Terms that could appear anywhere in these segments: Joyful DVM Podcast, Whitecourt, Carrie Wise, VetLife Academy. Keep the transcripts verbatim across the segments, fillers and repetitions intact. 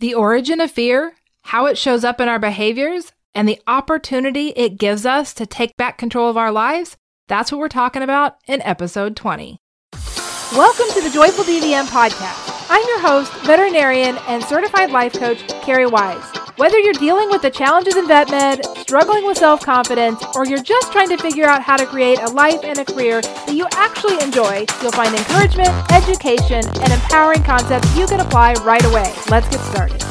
the origin of fear, how it shows up in our behaviors, and the opportunity it gives us to take back control of our lives, that's what we're talking about in episode twenty. Welcome to the Joyful D V M Podcast. I'm your host, veterinarian, and certified life coach, Carrie Wise. Whether you're dealing with the challenges in vet med, struggling with self-confidence, or you're just trying to figure out how to create a life and a career that you actually enjoy, you'll find encouragement, education, and empowering concepts you can apply right away. Let's get started.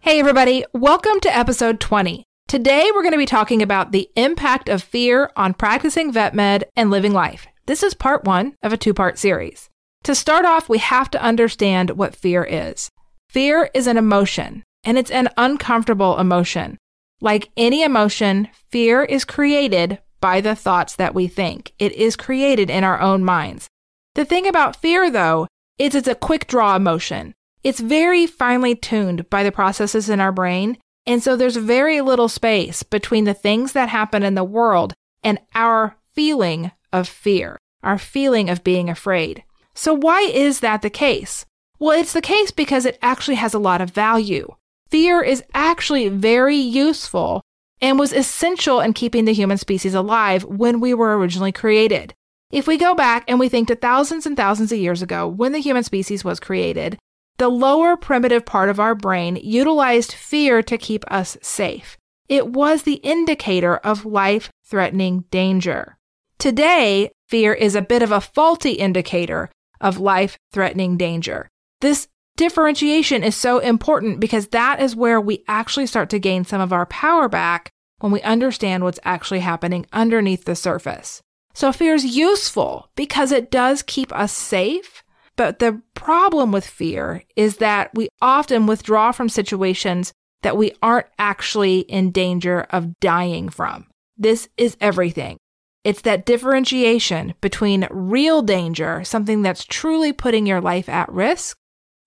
Hey everybody, welcome to episode twenty. Today we're going to be talking about the impact of fear on practicing vet med and living life. This is part one of a two-part series. To start off, we have to understand what fear is. Fear is an emotion, and it's an uncomfortable emotion. Like any emotion, fear is created by the thoughts that we think. It is created in our own minds. The thing about fear, though, is it's a quick draw emotion. It's very finely tuned by the processes in our brain, and so there's very little space between the things that happen in the world and our feeling of fear, our feeling of being afraid. So why is that the case? Well, it's the case because it actually has a lot of value. Fear is actually very useful and was essential in keeping the human species alive when we were originally created. If we go back and we think to thousands and thousands of years ago when the human species was created, the lower primitive part of our brain utilized fear to keep us safe. It was the indicator of life-threatening danger. Today, fear is a bit of a faulty indicator of life-threatening danger. This differentiation is so important because that is where we actually start to gain some of our power back when we understand what's actually happening underneath the surface. So fear is useful because it does keep us safe, but the problem with fear is that we often withdraw from situations that we aren't actually in danger of dying from. This is everything. It's that differentiation between real danger, something that's truly putting your life at risk,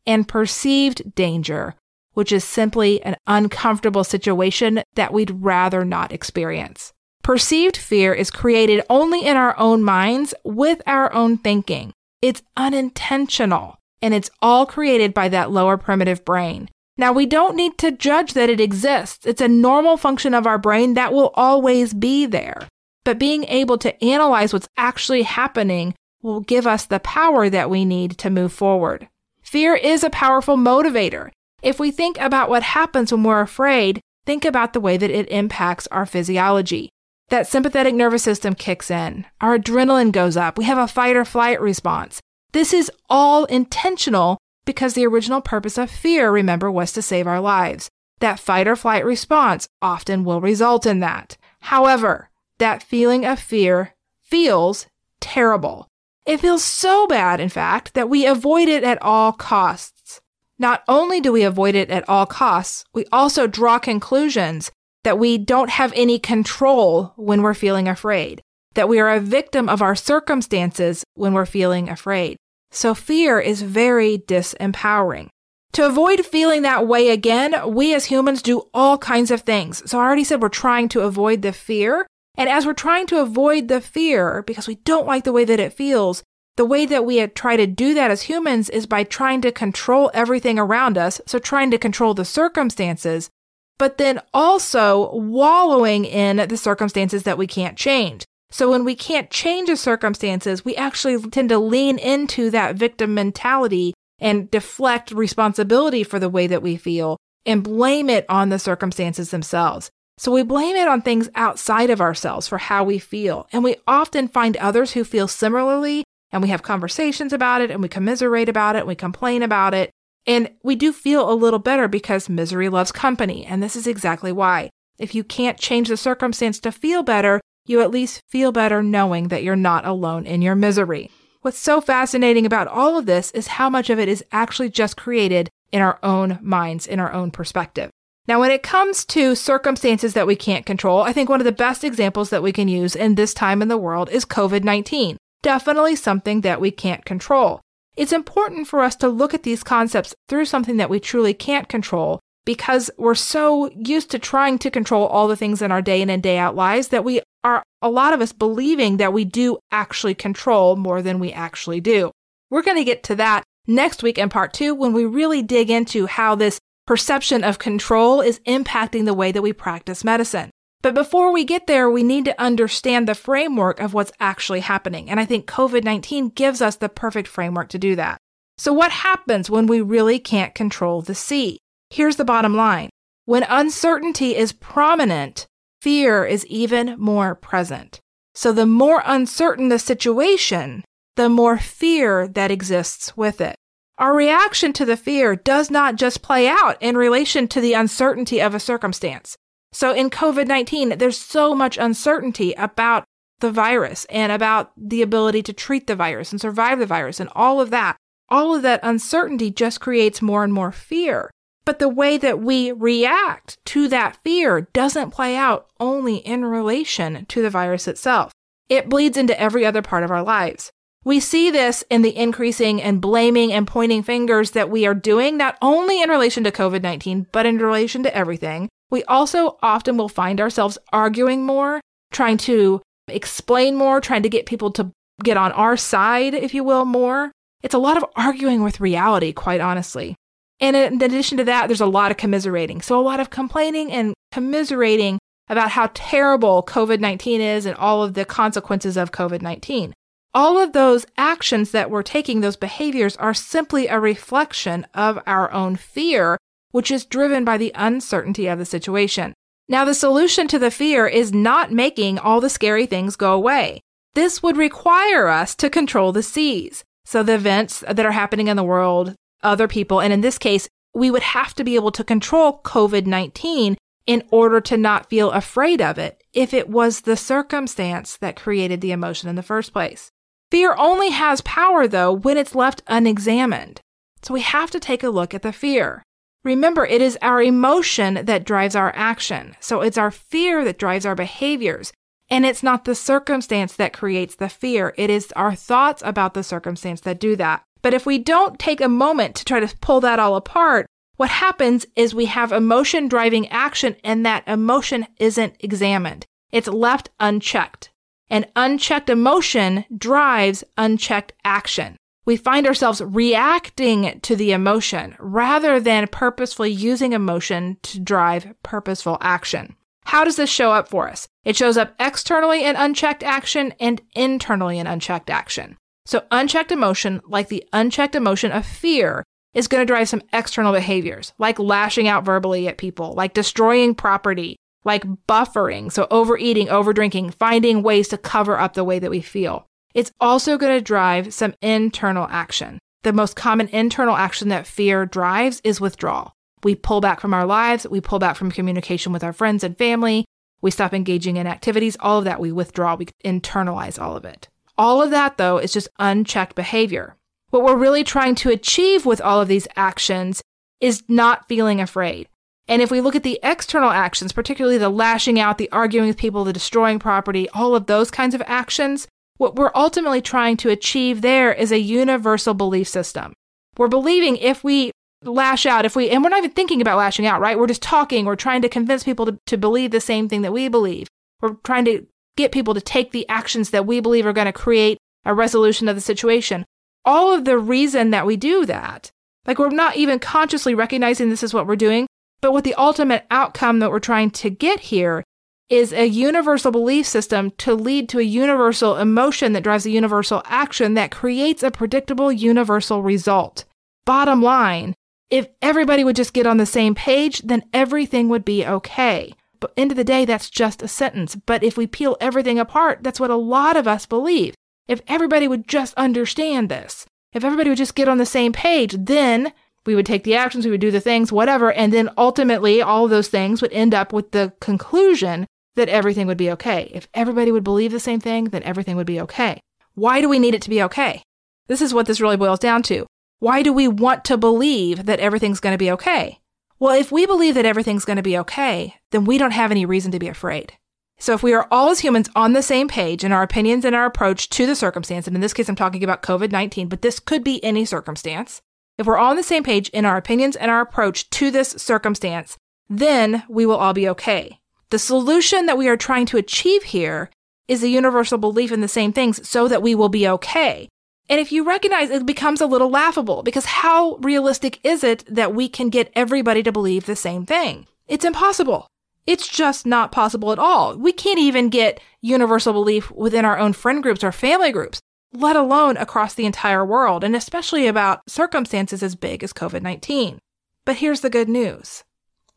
and perceived danger, which is simply an uncomfortable situation that we'd rather not experience. Perceived fear is created only in our own minds with our own thinking. It's unintentional, and it's all created by that lower primitive brain. Now, we don't need to judge that it exists. It's a normal function of our brain that will always be there. But being able to analyze what's actually happening will give us the power that we need to move forward. Fear is a powerful motivator. If we think about what happens when we're afraid, think about the way that it impacts our physiology. That sympathetic nervous system kicks in. Our adrenaline goes up. We have a fight or flight response. This is all intentional because the original purpose of fear, remember, was to save our lives. That fight or flight response often will result in that. However, that feeling of fear feels terrible. It feels so bad, in fact, that we avoid it at all costs. Not only do we avoid it at all costs, we also draw conclusions that we don't have any control when we're feeling afraid, that we are a victim of our circumstances when we're feeling afraid. So fear is very disempowering. To avoid feeling that way again, we as humans do all kinds of things. So I already said we're trying to avoid the fear. And as we're trying to avoid the fear, because we don't like the way that it feels, the way that we try to do that as humans is by trying to control everything around us, so trying to control the circumstances, but then also wallowing in the circumstances that we can't change. So when we can't change the circumstances, we actually tend to lean into that victim mentality and deflect responsibility for the way that we feel and blame it on the circumstances themselves. So we blame it on things outside of ourselves for how we feel. And we often find others who feel similarly, and we have conversations about it, and we commiserate about it, and we complain about it. And we do feel a little better because misery loves company. And this is exactly why. If you can't change the circumstance to feel better, you at least feel better knowing that you're not alone in your misery. What's so fascinating about all of this is how much of it is actually just created in our own minds, in our own perspective. Now, when it comes to circumstances that we can't control, I think one of the best examples that we can use in this time in the world is covid nineteen. Definitely something that we can't control. It's important for us to look at these concepts through something that we truly can't control because we're so used to trying to control all the things in our day in and day out lives that we are, a lot of us, believing that we do actually control more than we actually do. We're going to get to that next week in part two, when we really dig into how this perception of control is impacting the way that we practice medicine. But before we get there, we need to understand the framework of what's actually happening. And I think COVID nineteen gives us the perfect framework to do that. So what happens when we really can't control the sea? Here's the bottom line. When uncertainty is prominent, fear is even more present. So the more uncertain the situation, the more fear that exists with it. Our reaction to the fear does not just play out in relation to the uncertainty of a circumstance. So in COVID nineteen, there's so much uncertainty about the virus and about the ability to treat the virus and survive the virus and all of that. All of that uncertainty just creates more and more fear. But the way that we react to that fear doesn't play out only in relation to the virus itself. It bleeds into every other part of our lives. We see this in the increasing and blaming and pointing fingers that we are doing, not only in relation to COVID nineteen, but in relation to everything. We also often will find ourselves arguing more, trying to explain more, trying to get people to get on our side, if you will, more. It's a lot of arguing with reality, quite honestly. And in addition to that, there's a lot of commiserating. So a lot of complaining and commiserating about how terrible COVID nineteen is and all of the consequences of COVID nineteen. All of those actions that we're taking, those behaviors, are simply a reflection of our own fear, which is driven by the uncertainty of the situation. Now, the solution to the fear is not making all the scary things go away. This would require us to control the seas. So the events that are happening in the world, other people, and in this case, we would have to be able to control COVID nineteen in order to not feel afraid of it if it was the circumstance that created the emotion in the first place. Fear only has power, though, when it's left unexamined. So we have to take a look at the fear. Remember, it is our emotion that drives our action. So it's our fear that drives our behaviors. And it's not the circumstance that creates the fear. It is our thoughts about the circumstance that do that. But if we don't take a moment to try to pull that all apart, what happens is we have emotion driving action, and that emotion isn't examined. It's left unchecked. And unchecked emotion drives unchecked action. We find ourselves reacting to the emotion rather than purposefully using emotion to drive purposeful action. How does this show up for us? It shows up externally in unchecked action and internally in unchecked action. So unchecked emotion, like the unchecked emotion of fear, is going to drive some external behaviors, like lashing out verbally at people, like destroying property, like buffering, so overeating, overdrinking, finding ways to cover up the way that we feel. It's also going to drive some internal action. The most common internal action that fear drives is withdrawal. We pull back from our lives, we pull back from communication with our friends and family, we stop engaging in activities, all of that, we withdraw, we internalize all of it. All of that, though, is just unchecked behavior. What we're really trying to achieve with all of these actions is not feeling afraid. And if we look at the external actions, particularly the lashing out, the arguing with people, the destroying property, all of those kinds of actions, what we're ultimately trying to achieve there is a universal belief system. We're believing if we lash out, if we, and we're not even thinking about lashing out, right? We're just talking. We're trying to convince people to, to believe the same thing that we believe. We're trying to get people to take the actions that we believe are going to create a resolution of the situation. All of the reason that we do that, like we're not even consciously recognizing this is what we're doing, but what the ultimate outcome that we're trying to get here is a universal belief system to lead to a universal emotion that drives a universal action that creates a predictable universal result. Bottom line, if everybody would just get on the same page, then everything would be okay. But end of the day, that's just a sentence. But if we peel everything apart, that's what a lot of us believe. If everybody would just understand this, if everybody would just get on the same page, then we would take the actions, we would do the things, whatever. And then ultimately, all of those things would end up with the conclusion that everything would be okay. If everybody would believe the same thing, then everything would be okay. Why do we need it to be okay? This is what this really boils down to. Why do we want to believe that everything's going to be okay? Well, if we believe that everything's going to be okay, then we don't have any reason to be afraid. So if we are all as humans on the same page in our opinions and our approach to the circumstance, and in this case, I'm talking about COVID nineteen, but this could be any circumstance. If we're all on the same page in our opinions and our approach to this circumstance, then we will all be okay. The solution that we are trying to achieve here is a universal belief in the same things so that we will be okay. And if you recognize, it becomes a little laughable, because how realistic is it that we can get everybody to believe the same thing? It's impossible. It's just not possible at all. We can't even get universal belief within our own friend groups or family groups, let alone across the entire world, and especially about circumstances as big as covid nineteen. But here's the good news.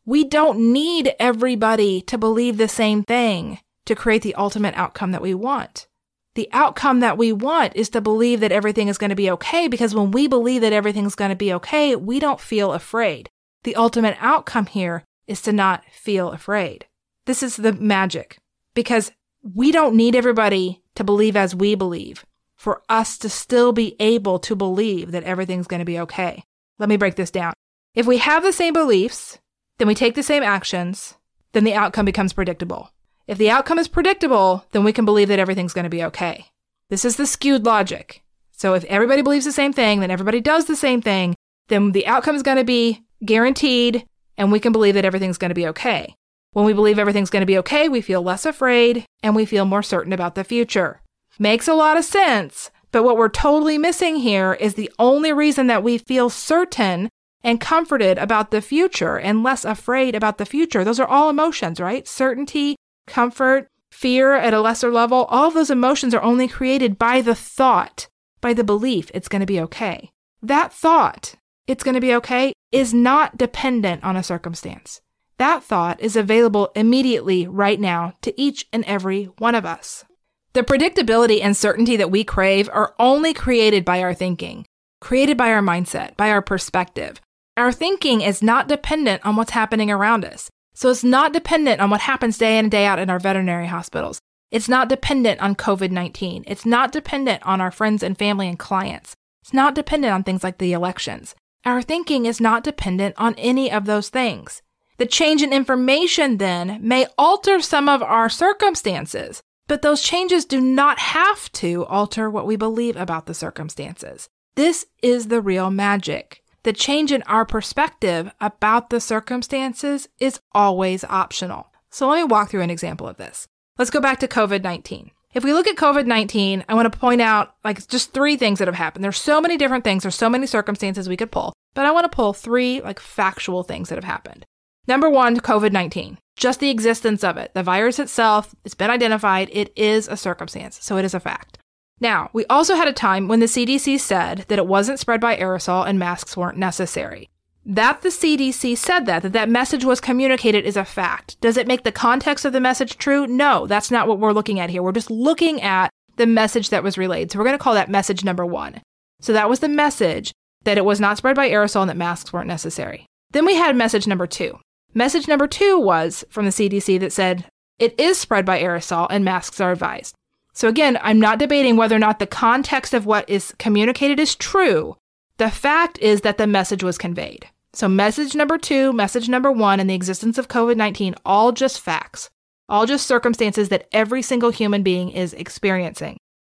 We don't need everybody to believe the same thing to create the ultimate outcome that we want. The outcome that we want is to believe that everything is going to be okay, because when we believe that everything's going to be okay, we don't feel afraid. The ultimate outcome here is to not feel afraid. This is the magic, because we don't need everybody to believe as we believe for us to still be able to believe that everything's going to be okay. Let me break this down. If we have the same beliefs, then we take the same actions, then the outcome becomes predictable. If the outcome is predictable, then we can believe that everything's going to be okay. This is the skewed logic. So if everybody believes the same thing, then everybody does the same thing, then the outcome is going to be guaranteed, and we can believe that everything's going to be okay. When we believe everything's going to be okay, we feel less afraid, and we feel more certain about the future. Makes a lot of sense, but what we're totally missing here is the only reason that we feel certain and comforted about the future and less afraid about the future. Those are all emotions, right? Certainty, comfort, fear at a lesser level, all of those emotions are only created by the thought, by the belief it's going to be okay. That thought, it's going to be okay, is not dependent on a circumstance. That thought is available immediately right now to each and every one of us. The predictability and certainty that we crave are only created by our thinking, created by our mindset, by our perspective. Our thinking is not dependent on what's happening around us. So it's not dependent on what happens day in and day out in our veterinary hospitals. It's not dependent on covid nineteen. It's not dependent on our friends and family and clients. It's not dependent on things like the elections. Our thinking is not dependent on any of those things. The change in information then may alter some of our circumstances, but those changes do not have to alter what we believe about the circumstances. This is the real magic. The change in our perspective about the circumstances is always optional. So let me walk through an example of this. Let's go back to covid nineteen. If we look at covid nineteen, I want to point out like just three things that have happened. There's so many different things. There's so many circumstances we could pull, but I want to pull three like factual things that have happened. Number one, covid nineteen, just the existence of it. The virus itself, it's been identified. It is a circumstance. So it is a fact. Now, we also had a time when the C D C said that it wasn't spread by aerosol and masks weren't necessary. That the C D C said that, that that message was communicated is a fact. Does it make the context of the message true? No, that's not what we're looking at here. We're just looking at the message that was relayed. So we're going to call that message number one. So that was the message that it was not spread by aerosol and that masks weren't necessary. Then we had message number two. Message number two was from the C D C that said it is spread by aerosol and masks are advised. So again, I'm not debating whether or not the context of what is communicated is true. The fact is that the message was conveyed. So message number two, message number one, and the existence of covid nineteen, all just facts, all just circumstances that every single human being is experiencing.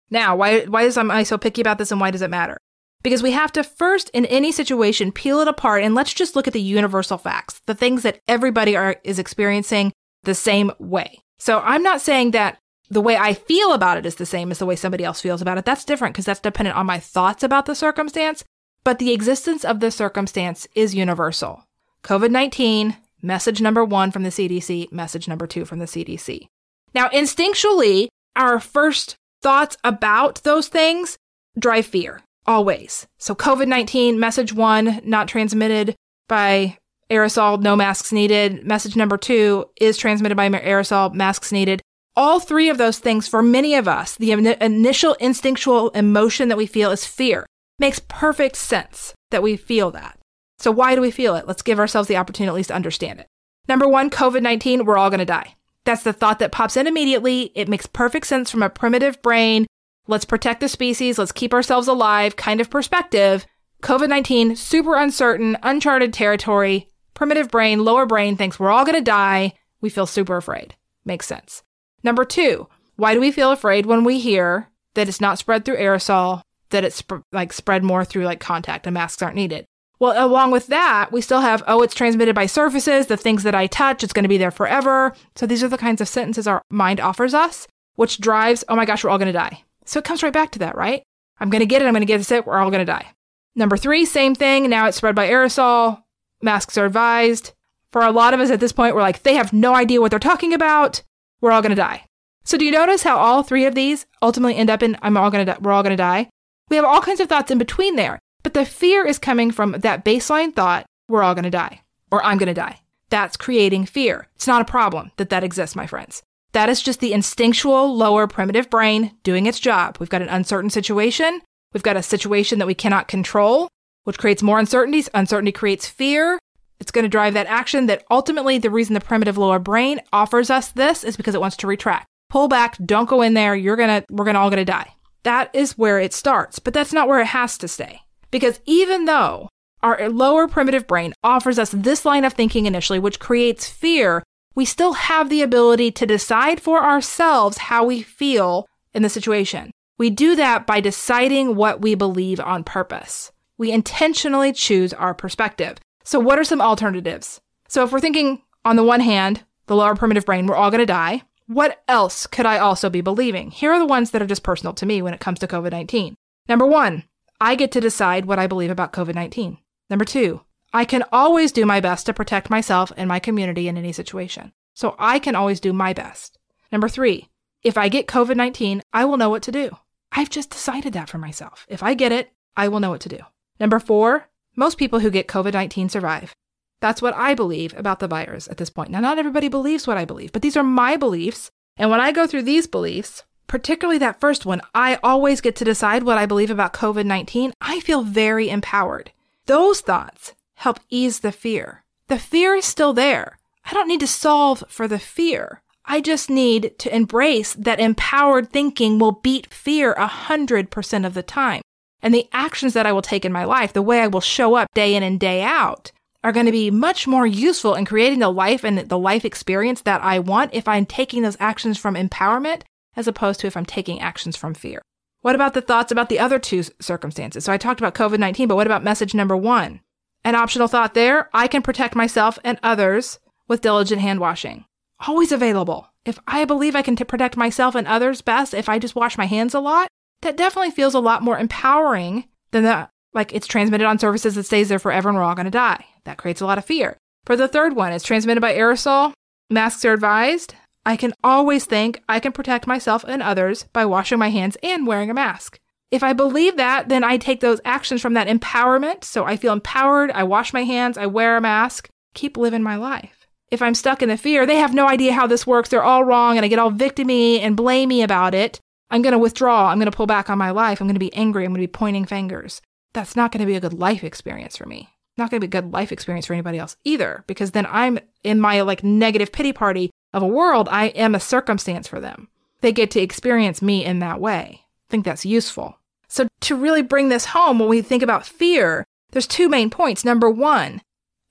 Now, why why is, am I so picky about this and why does it matter? Because we have to first, in any situation, peel it apart and let's just look at the universal facts, the things that everybody are, is experiencing the same way. So I'm not saying that the way I feel about it is the same as the way somebody else feels about it. That's different because that's dependent on my thoughts about the circumstance. But the existence of the circumstance is universal. covid nineteen, message number one from the C D C, message number two from the C D C. Now, instinctually, our first thoughts about those things drive fear, always. So covid nineteen, message one, not transmitted by aerosol, no masks needed. Message number two is transmitted by aerosol, masks needed. All three of those things, for many of us, the in- initial instinctual emotion that we feel is fear. Makes perfect sense that we feel that. So why do we feel it? Let's give ourselves the opportunity at least to understand it. Number one, covid nineteen, we're all going to die. That's the thought that pops in immediately. It makes perfect sense from a primitive brain. Let's protect the species. Let's keep ourselves alive kind of perspective. covid nineteen, super uncertain, uncharted territory, primitive brain, lower brain thinks we're all going to die. We feel super afraid. Makes sense. Number two, why do we feel afraid when we hear that it's not spread through aerosol, that it's sp- like spread more through like contact and masks aren't needed? Well, along with that, we still have, oh, it's transmitted by surfaces, the things that I touch, it's going to be there forever. So these are the kinds of sentences our mind offers us, which drives, oh my gosh, we're all going to die. So it comes right back to that, right? I'm going to get it. I'm going to get sick. We're all going to die. Number three, same thing. Now it's spread by aerosol. Masks are advised. For a lot of us at this point, we're like, they have no idea what they're talking about. We're all going to die. So do you notice how all three of these ultimately end up in I'm all going to we're all going to die? We have all kinds of thoughts in between there, but the fear is coming from that baseline thought, we're all going to die or I'm going to die. That's creating fear. It's not a problem that that exists, my friends. That is just the instinctual lower primitive brain doing its job. We've got an uncertain situation. We've got a situation that we cannot control, which creates more uncertainties. Uncertainty creates fear. It's going to drive that action that ultimately the reason the primitive lower brain offers us this is because it wants to retract. Pull back, don't go in there, you're gonna, we're gonna all gonna die. That is where it starts, but that's not where it has to stay. Because even though our lower primitive brain offers us this line of thinking initially, which creates fear, we still have the ability to decide for ourselves how we feel in the situation. We do that by deciding what we believe on purpose. We intentionally choose our perspective. So what are some alternatives? So if we're thinking, on the one hand, the lower primitive brain, we're all gonna die, what else could I also be believing? Here are the ones that are just personal to me when it comes to covid nineteen. Number one, I get to decide what I believe about covid nineteen. Number two, I can always do my best to protect myself and my community in any situation. So I can always do my best. Number three, if I get covid nineteen, I will know what to do. I've just decided that for myself. If I get it, I will know what to do. Number four, most people who get covid nineteen survive. That's what I believe about the virus at this point. Now, not everybody believes what I believe, but these are my beliefs. And when I go through these beliefs, particularly that first one, I always get to decide what I believe about covid nineteen. I feel very empowered. Those thoughts help ease the fear. The fear is still there. I don't need to solve for the fear. I just need to embrace that empowered thinking will beat fear one hundred percent of the time. And the actions that I will take in my life, the way I will show up day in and day out, are going to be much more useful in creating the life and the life experience that I want if I'm taking those actions from empowerment as opposed to if I'm taking actions from fear. What about the thoughts about the other two circumstances? So I talked about covid nineteen, but what about message number one? An optional thought there, I can protect myself and others with diligent hand washing. Always available. If I believe I can t- protect myself and others best if I just wash my hands a lot, that definitely feels a lot more empowering than the like it's transmitted on surfaces that stays there forever and we're all going to die. That creates a lot of fear. For the third one, it's transmitted by aerosol. Masks are advised. I can always think I can protect myself and others by washing my hands and wearing a mask. If I believe that, then I take those actions from that empowerment. So I feel empowered. I wash my hands. I wear a mask. Keep living my life. If I'm stuck in the fear, they have no idea how this works. They're all wrong. And I get all victim-y and blamey about it. I'm going to withdraw. I'm going to pull back on my life. I'm going to be angry. I'm going to be pointing fingers. That's not going to be a good life experience for me. Not going to be a good life experience for anybody else either, because then I'm in my like negative pity party of a world. I am a circumstance for them. They get to experience me in that way. I think that's useful. So to really bring this home, when we think about fear, there's two main points. Number one,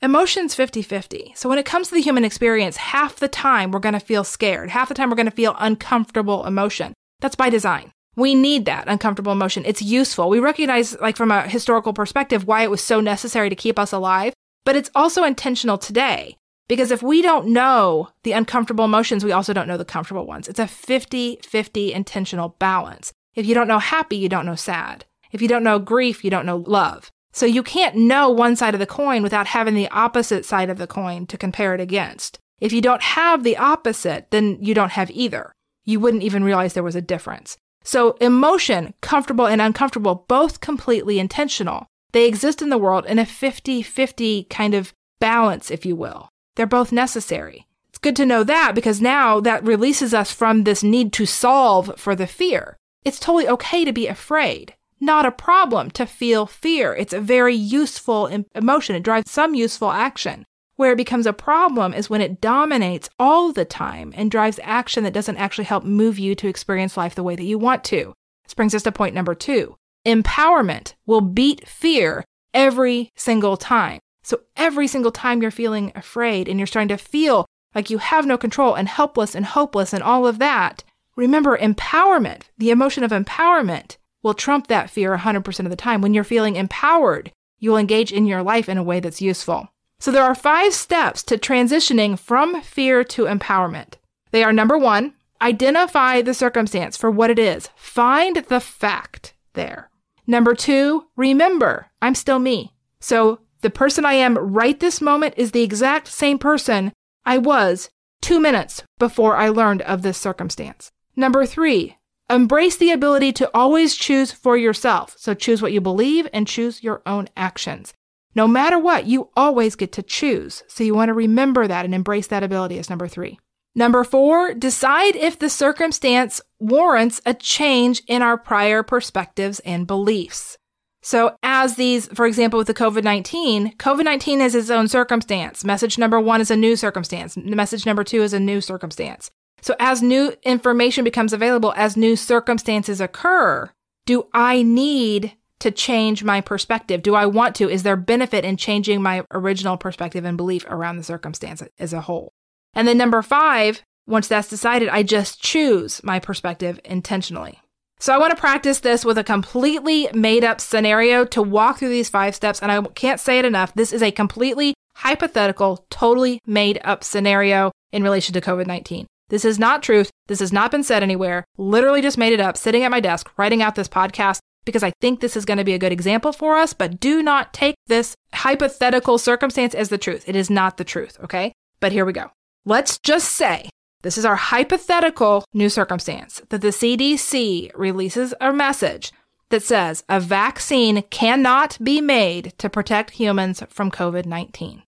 emotions fifty-fifty. So when it comes to the human experience, half the time we're going to feel scared. Half the time we're going to feel uncomfortable emotion. That's by design. We need that uncomfortable emotion. It's useful. We recognize, like from a historical perspective, why it was so necessary to keep us alive, but it's also intentional today because if we don't know the uncomfortable emotions, we also don't know the comfortable ones. It's a fifty-fifty intentional balance. If you don't know happy, you don't know sad. If you don't know grief, you don't know love. So you can't know one side of the coin without having the opposite side of the coin to compare it against. If you don't have the opposite, then you don't have either. You wouldn't even realize there was a difference. So emotion, comfortable and uncomfortable, both completely intentional. They exist in the world in a fifty-fifty kind of balance, if you will. They're both necessary. It's good to know that because now that releases us from this need to solve for the fear. It's totally okay to be afraid. Not a problem to feel fear. It's a very useful emotion. It drives some useful action. Where it becomes a problem is when it dominates all the time and drives action that doesn't actually help move you to experience life the way that you want to. This brings us to point number two. Empowerment will beat fear every single time. So every single time you're feeling afraid and you're starting to feel like you have no control and helpless and hopeless and all of that, remember empowerment, the emotion of empowerment will trump that fear one hundred percent of the time. When you're feeling empowered, you'll engage in your life in a way that's useful. So there are five steps to transitioning from fear to empowerment. They are number one, identify the circumstance for what it is. Find the fact there. Number two, remember, I'm still me. So the person I am right this moment is the exact same person I was two minutes before I learned of this circumstance. Number three, embrace the ability to always choose for yourself. So choose what you believe and choose your own actions. No matter what, you always get to choose. So you want to remember that and embrace that ability as number three. Number four, decide if the circumstance warrants a change in our prior perspectives and beliefs. So as these, for example, with the COVID nineteen, COVID nineteen is its own circumstance. Message number one is a new circumstance. Message number two is a new circumstance. So as new information becomes available, as new circumstances occur, do I need to change my perspective? Do I want to? Is there benefit in changing my original perspective and belief around the circumstance as a whole? And then number five, once that's decided, I just choose my perspective intentionally. So I want to practice this with a completely made up scenario to walk through these five steps. And I can't say it enough. This is a completely hypothetical, totally made up scenario in relation to COVID nineteen. This is not truth. This has not been said anywhere. Literally just made it up, sitting at my desk, writing out this podcast, because I think this is going to be a good example for us. But do not take this hypothetical circumstance as the truth. It is not the truth, okay? But here we go. Let's just say, this is our hypothetical new circumstance, that the C D C releases a message that says a vaccine cannot be made to protect humans from COVID nineteen.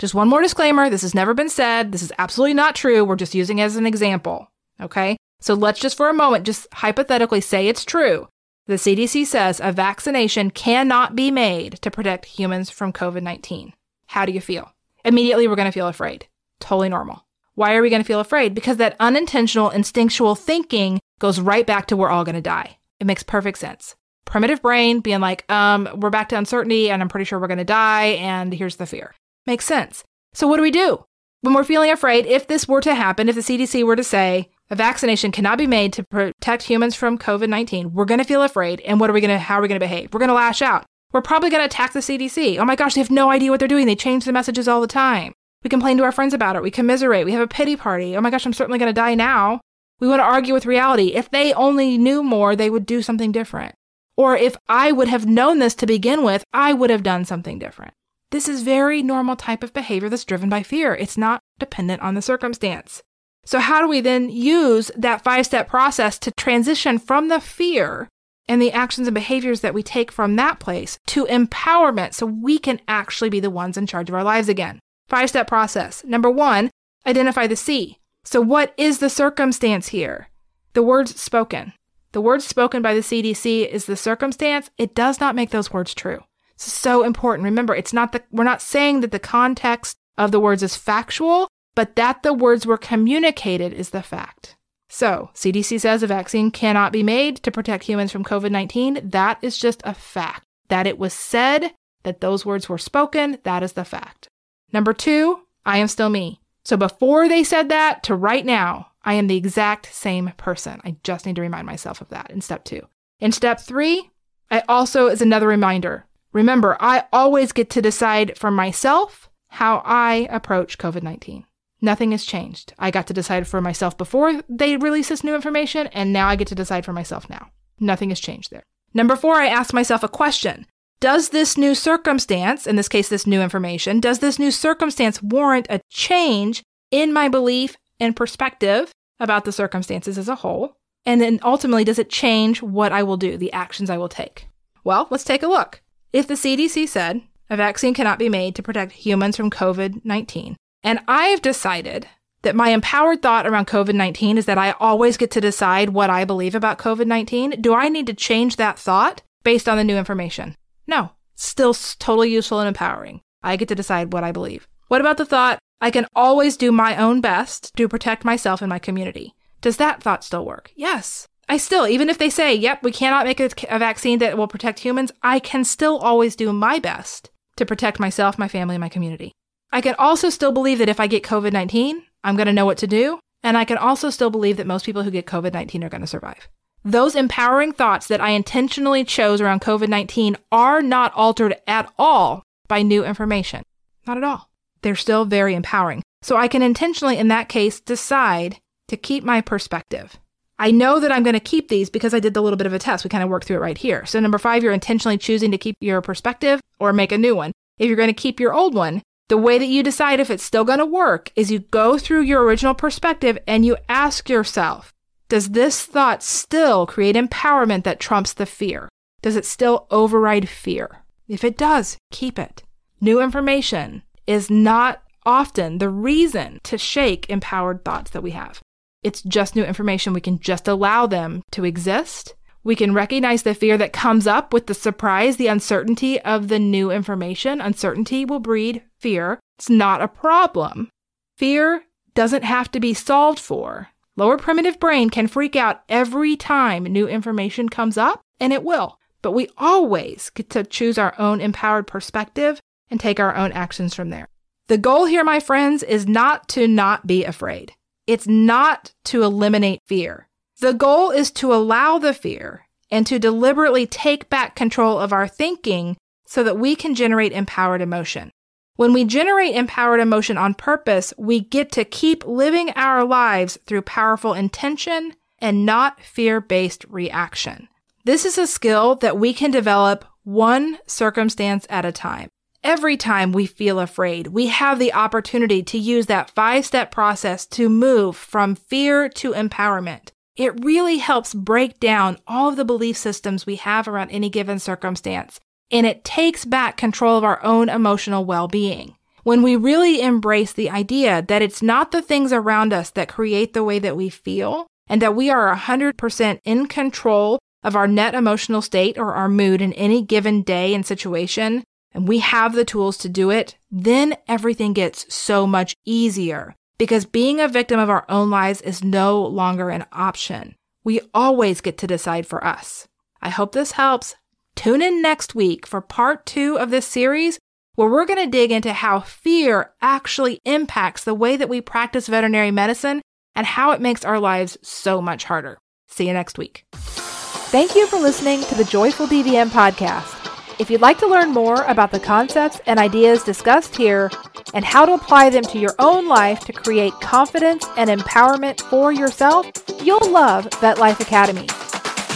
Just one more disclaimer. This has never been said. This is absolutely not true. We're just using it as an example, okay? So let's just for a moment, just hypothetically say it's true. The C D C says a vaccination cannot be made to protect humans from COVID nineteen. How do you feel? Immediately, we're going to feel afraid. Totally normal. Why are we going to feel afraid? Because that unintentional, instinctual thinking goes right back to we're all going to die. It makes perfect sense. Primitive brain being like, um, we're back to uncertainty and I'm pretty sure we're going to die and here's the fear. Makes sense. So what do we do? When we're feeling afraid, if this were to happen, if the C D C were to say, a vaccination cannot be made to protect humans from COVID nineteen, we're going to feel afraid. And what are we going to, how are we going to behave? We're going to lash out. We're probably going to attack the C D C. Oh my gosh, they have no idea what they're doing. They change the messages all the time. We complain to our friends about it. We commiserate. We have a pity party. Oh my gosh, I'm certainly going to die now. We want to argue with reality. If they only knew more, they would do something different. Or if I would have known this to begin with, I would have done something different. This is very normal type of behavior that's driven by fear. It's not dependent on the circumstance. So how do we then use that five-step process to transition from the fear and the actions and behaviors that we take from that place to empowerment so we can actually be the ones in charge of our lives again? Five-step process. Number one, identify the C. So what is the circumstance here? The words spoken. The words spoken by the C D C is the circumstance. It does not make those words true. It's so important. Remember, it's not the, we're not saying that the context of the words is factual, but that the words were communicated is the fact. So C D C says a vaccine cannot be made to protect humans from COVID nineteen. That is just a fact. That it was said, that those words were spoken, that is the fact. Number two, I am still me. So before they said that to right now, I am the exact same person. I just need to remind myself of that in step two. In step three, I also is another reminder. Remember, I always get to decide for myself how I approach COVID nineteen. Nothing has changed. I got to decide for myself before they release this new information, and now I get to decide for myself now. Nothing has changed there. Number four, I asked myself a question. Does this new circumstance, in this case, this new information, does this new circumstance warrant a change in my belief and perspective about the circumstances as a whole? And then ultimately, does it change what I will do, the actions I will take? Well, let's take a look. If the C D C said a vaccine cannot be made to protect humans from COVID nineteen, and I've decided that my empowered thought around COVID nineteen is that I always get to decide what I believe about COVID nineteen, do I need to change that thought based on the new information? No, still totally useful and empowering. I get to decide what I believe. What about the thought, I can always do my own best to protect myself and my community? Does that thought still work? Yes. I still, even if they say, yep, we cannot make a, a vaccine that will protect humans, I can still always do my best to protect myself, my family, and my community. I can also still believe that if I get COVID nineteen, I'm going to know what to do. And I can also still believe that most people who get COVID nineteen are going to survive. Those empowering thoughts that I intentionally chose around COVID nineteen are not altered at all by new information. Not at all. They're still very empowering. So I can intentionally, in that case, decide to keep my perspective. I know that I'm going to keep these because I did the little bit of a test. We kind of worked through it right here. So number five, you're intentionally choosing to keep your perspective or make a new one. If you're going to keep your old one, the way that you decide if it's still going to work is you go through your original perspective and you ask yourself, does this thought still create empowerment that trumps the fear? Does it still override fear? If it does, keep it. New information is not often the reason to shake empowered thoughts that we have. It's just new information. We can just allow them to exist. We can recognize the fear that comes up with the surprise, the uncertainty of the new information. Uncertainty will breed fear. It's not a problem. Fear doesn't have to be solved for. Lower primitive brain can freak out every time new information comes up, and it will. But we always get to choose our own empowered perspective and take our own actions from there. The goal here, my friends, is not to not be afraid. It's not to eliminate fear. The goal is to allow the fear and to deliberately take back control of our thinking so that we can generate empowered emotion. When we generate empowered emotion on purpose, we get to keep living our lives through powerful intention and not fear-based reaction. This is a skill that we can develop one circumstance at a time. Every time we feel afraid, we have the opportunity to use that five-step process to move from fear to empowerment. It really helps break down all of the belief systems we have around any given circumstance, and it takes back control of our own emotional well-being. When we really embrace the idea that it's not the things around us that create the way that we feel, and that we are one hundred percent in control of our net emotional state or our mood in any given day and situation, and we have the tools to do it, then everything gets so much easier. Because being a victim of our own lives is no longer an option. We always get to decide for us. I hope this helps. Tune in next week for part two of this series, where we're going to dig into how fear actually impacts the way that we practice veterinary medicine and how it makes our lives so much harder. See you next week. Thank you for listening to the Joyful D V M podcast. If you'd like to learn more about the concepts and ideas discussed here and how to apply them to your own life to create confidence and empowerment for yourself, you'll love VetLife Academy.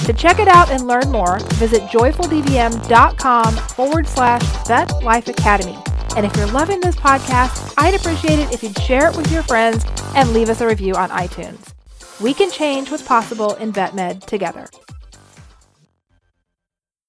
To check it out and learn more, visit joyfuldvm.com forward slash VetLife Academy. And if you're loving this podcast, I'd appreciate it if you'd share it with your friends and leave us a review on iTunes. We can change what's possible in vet med together.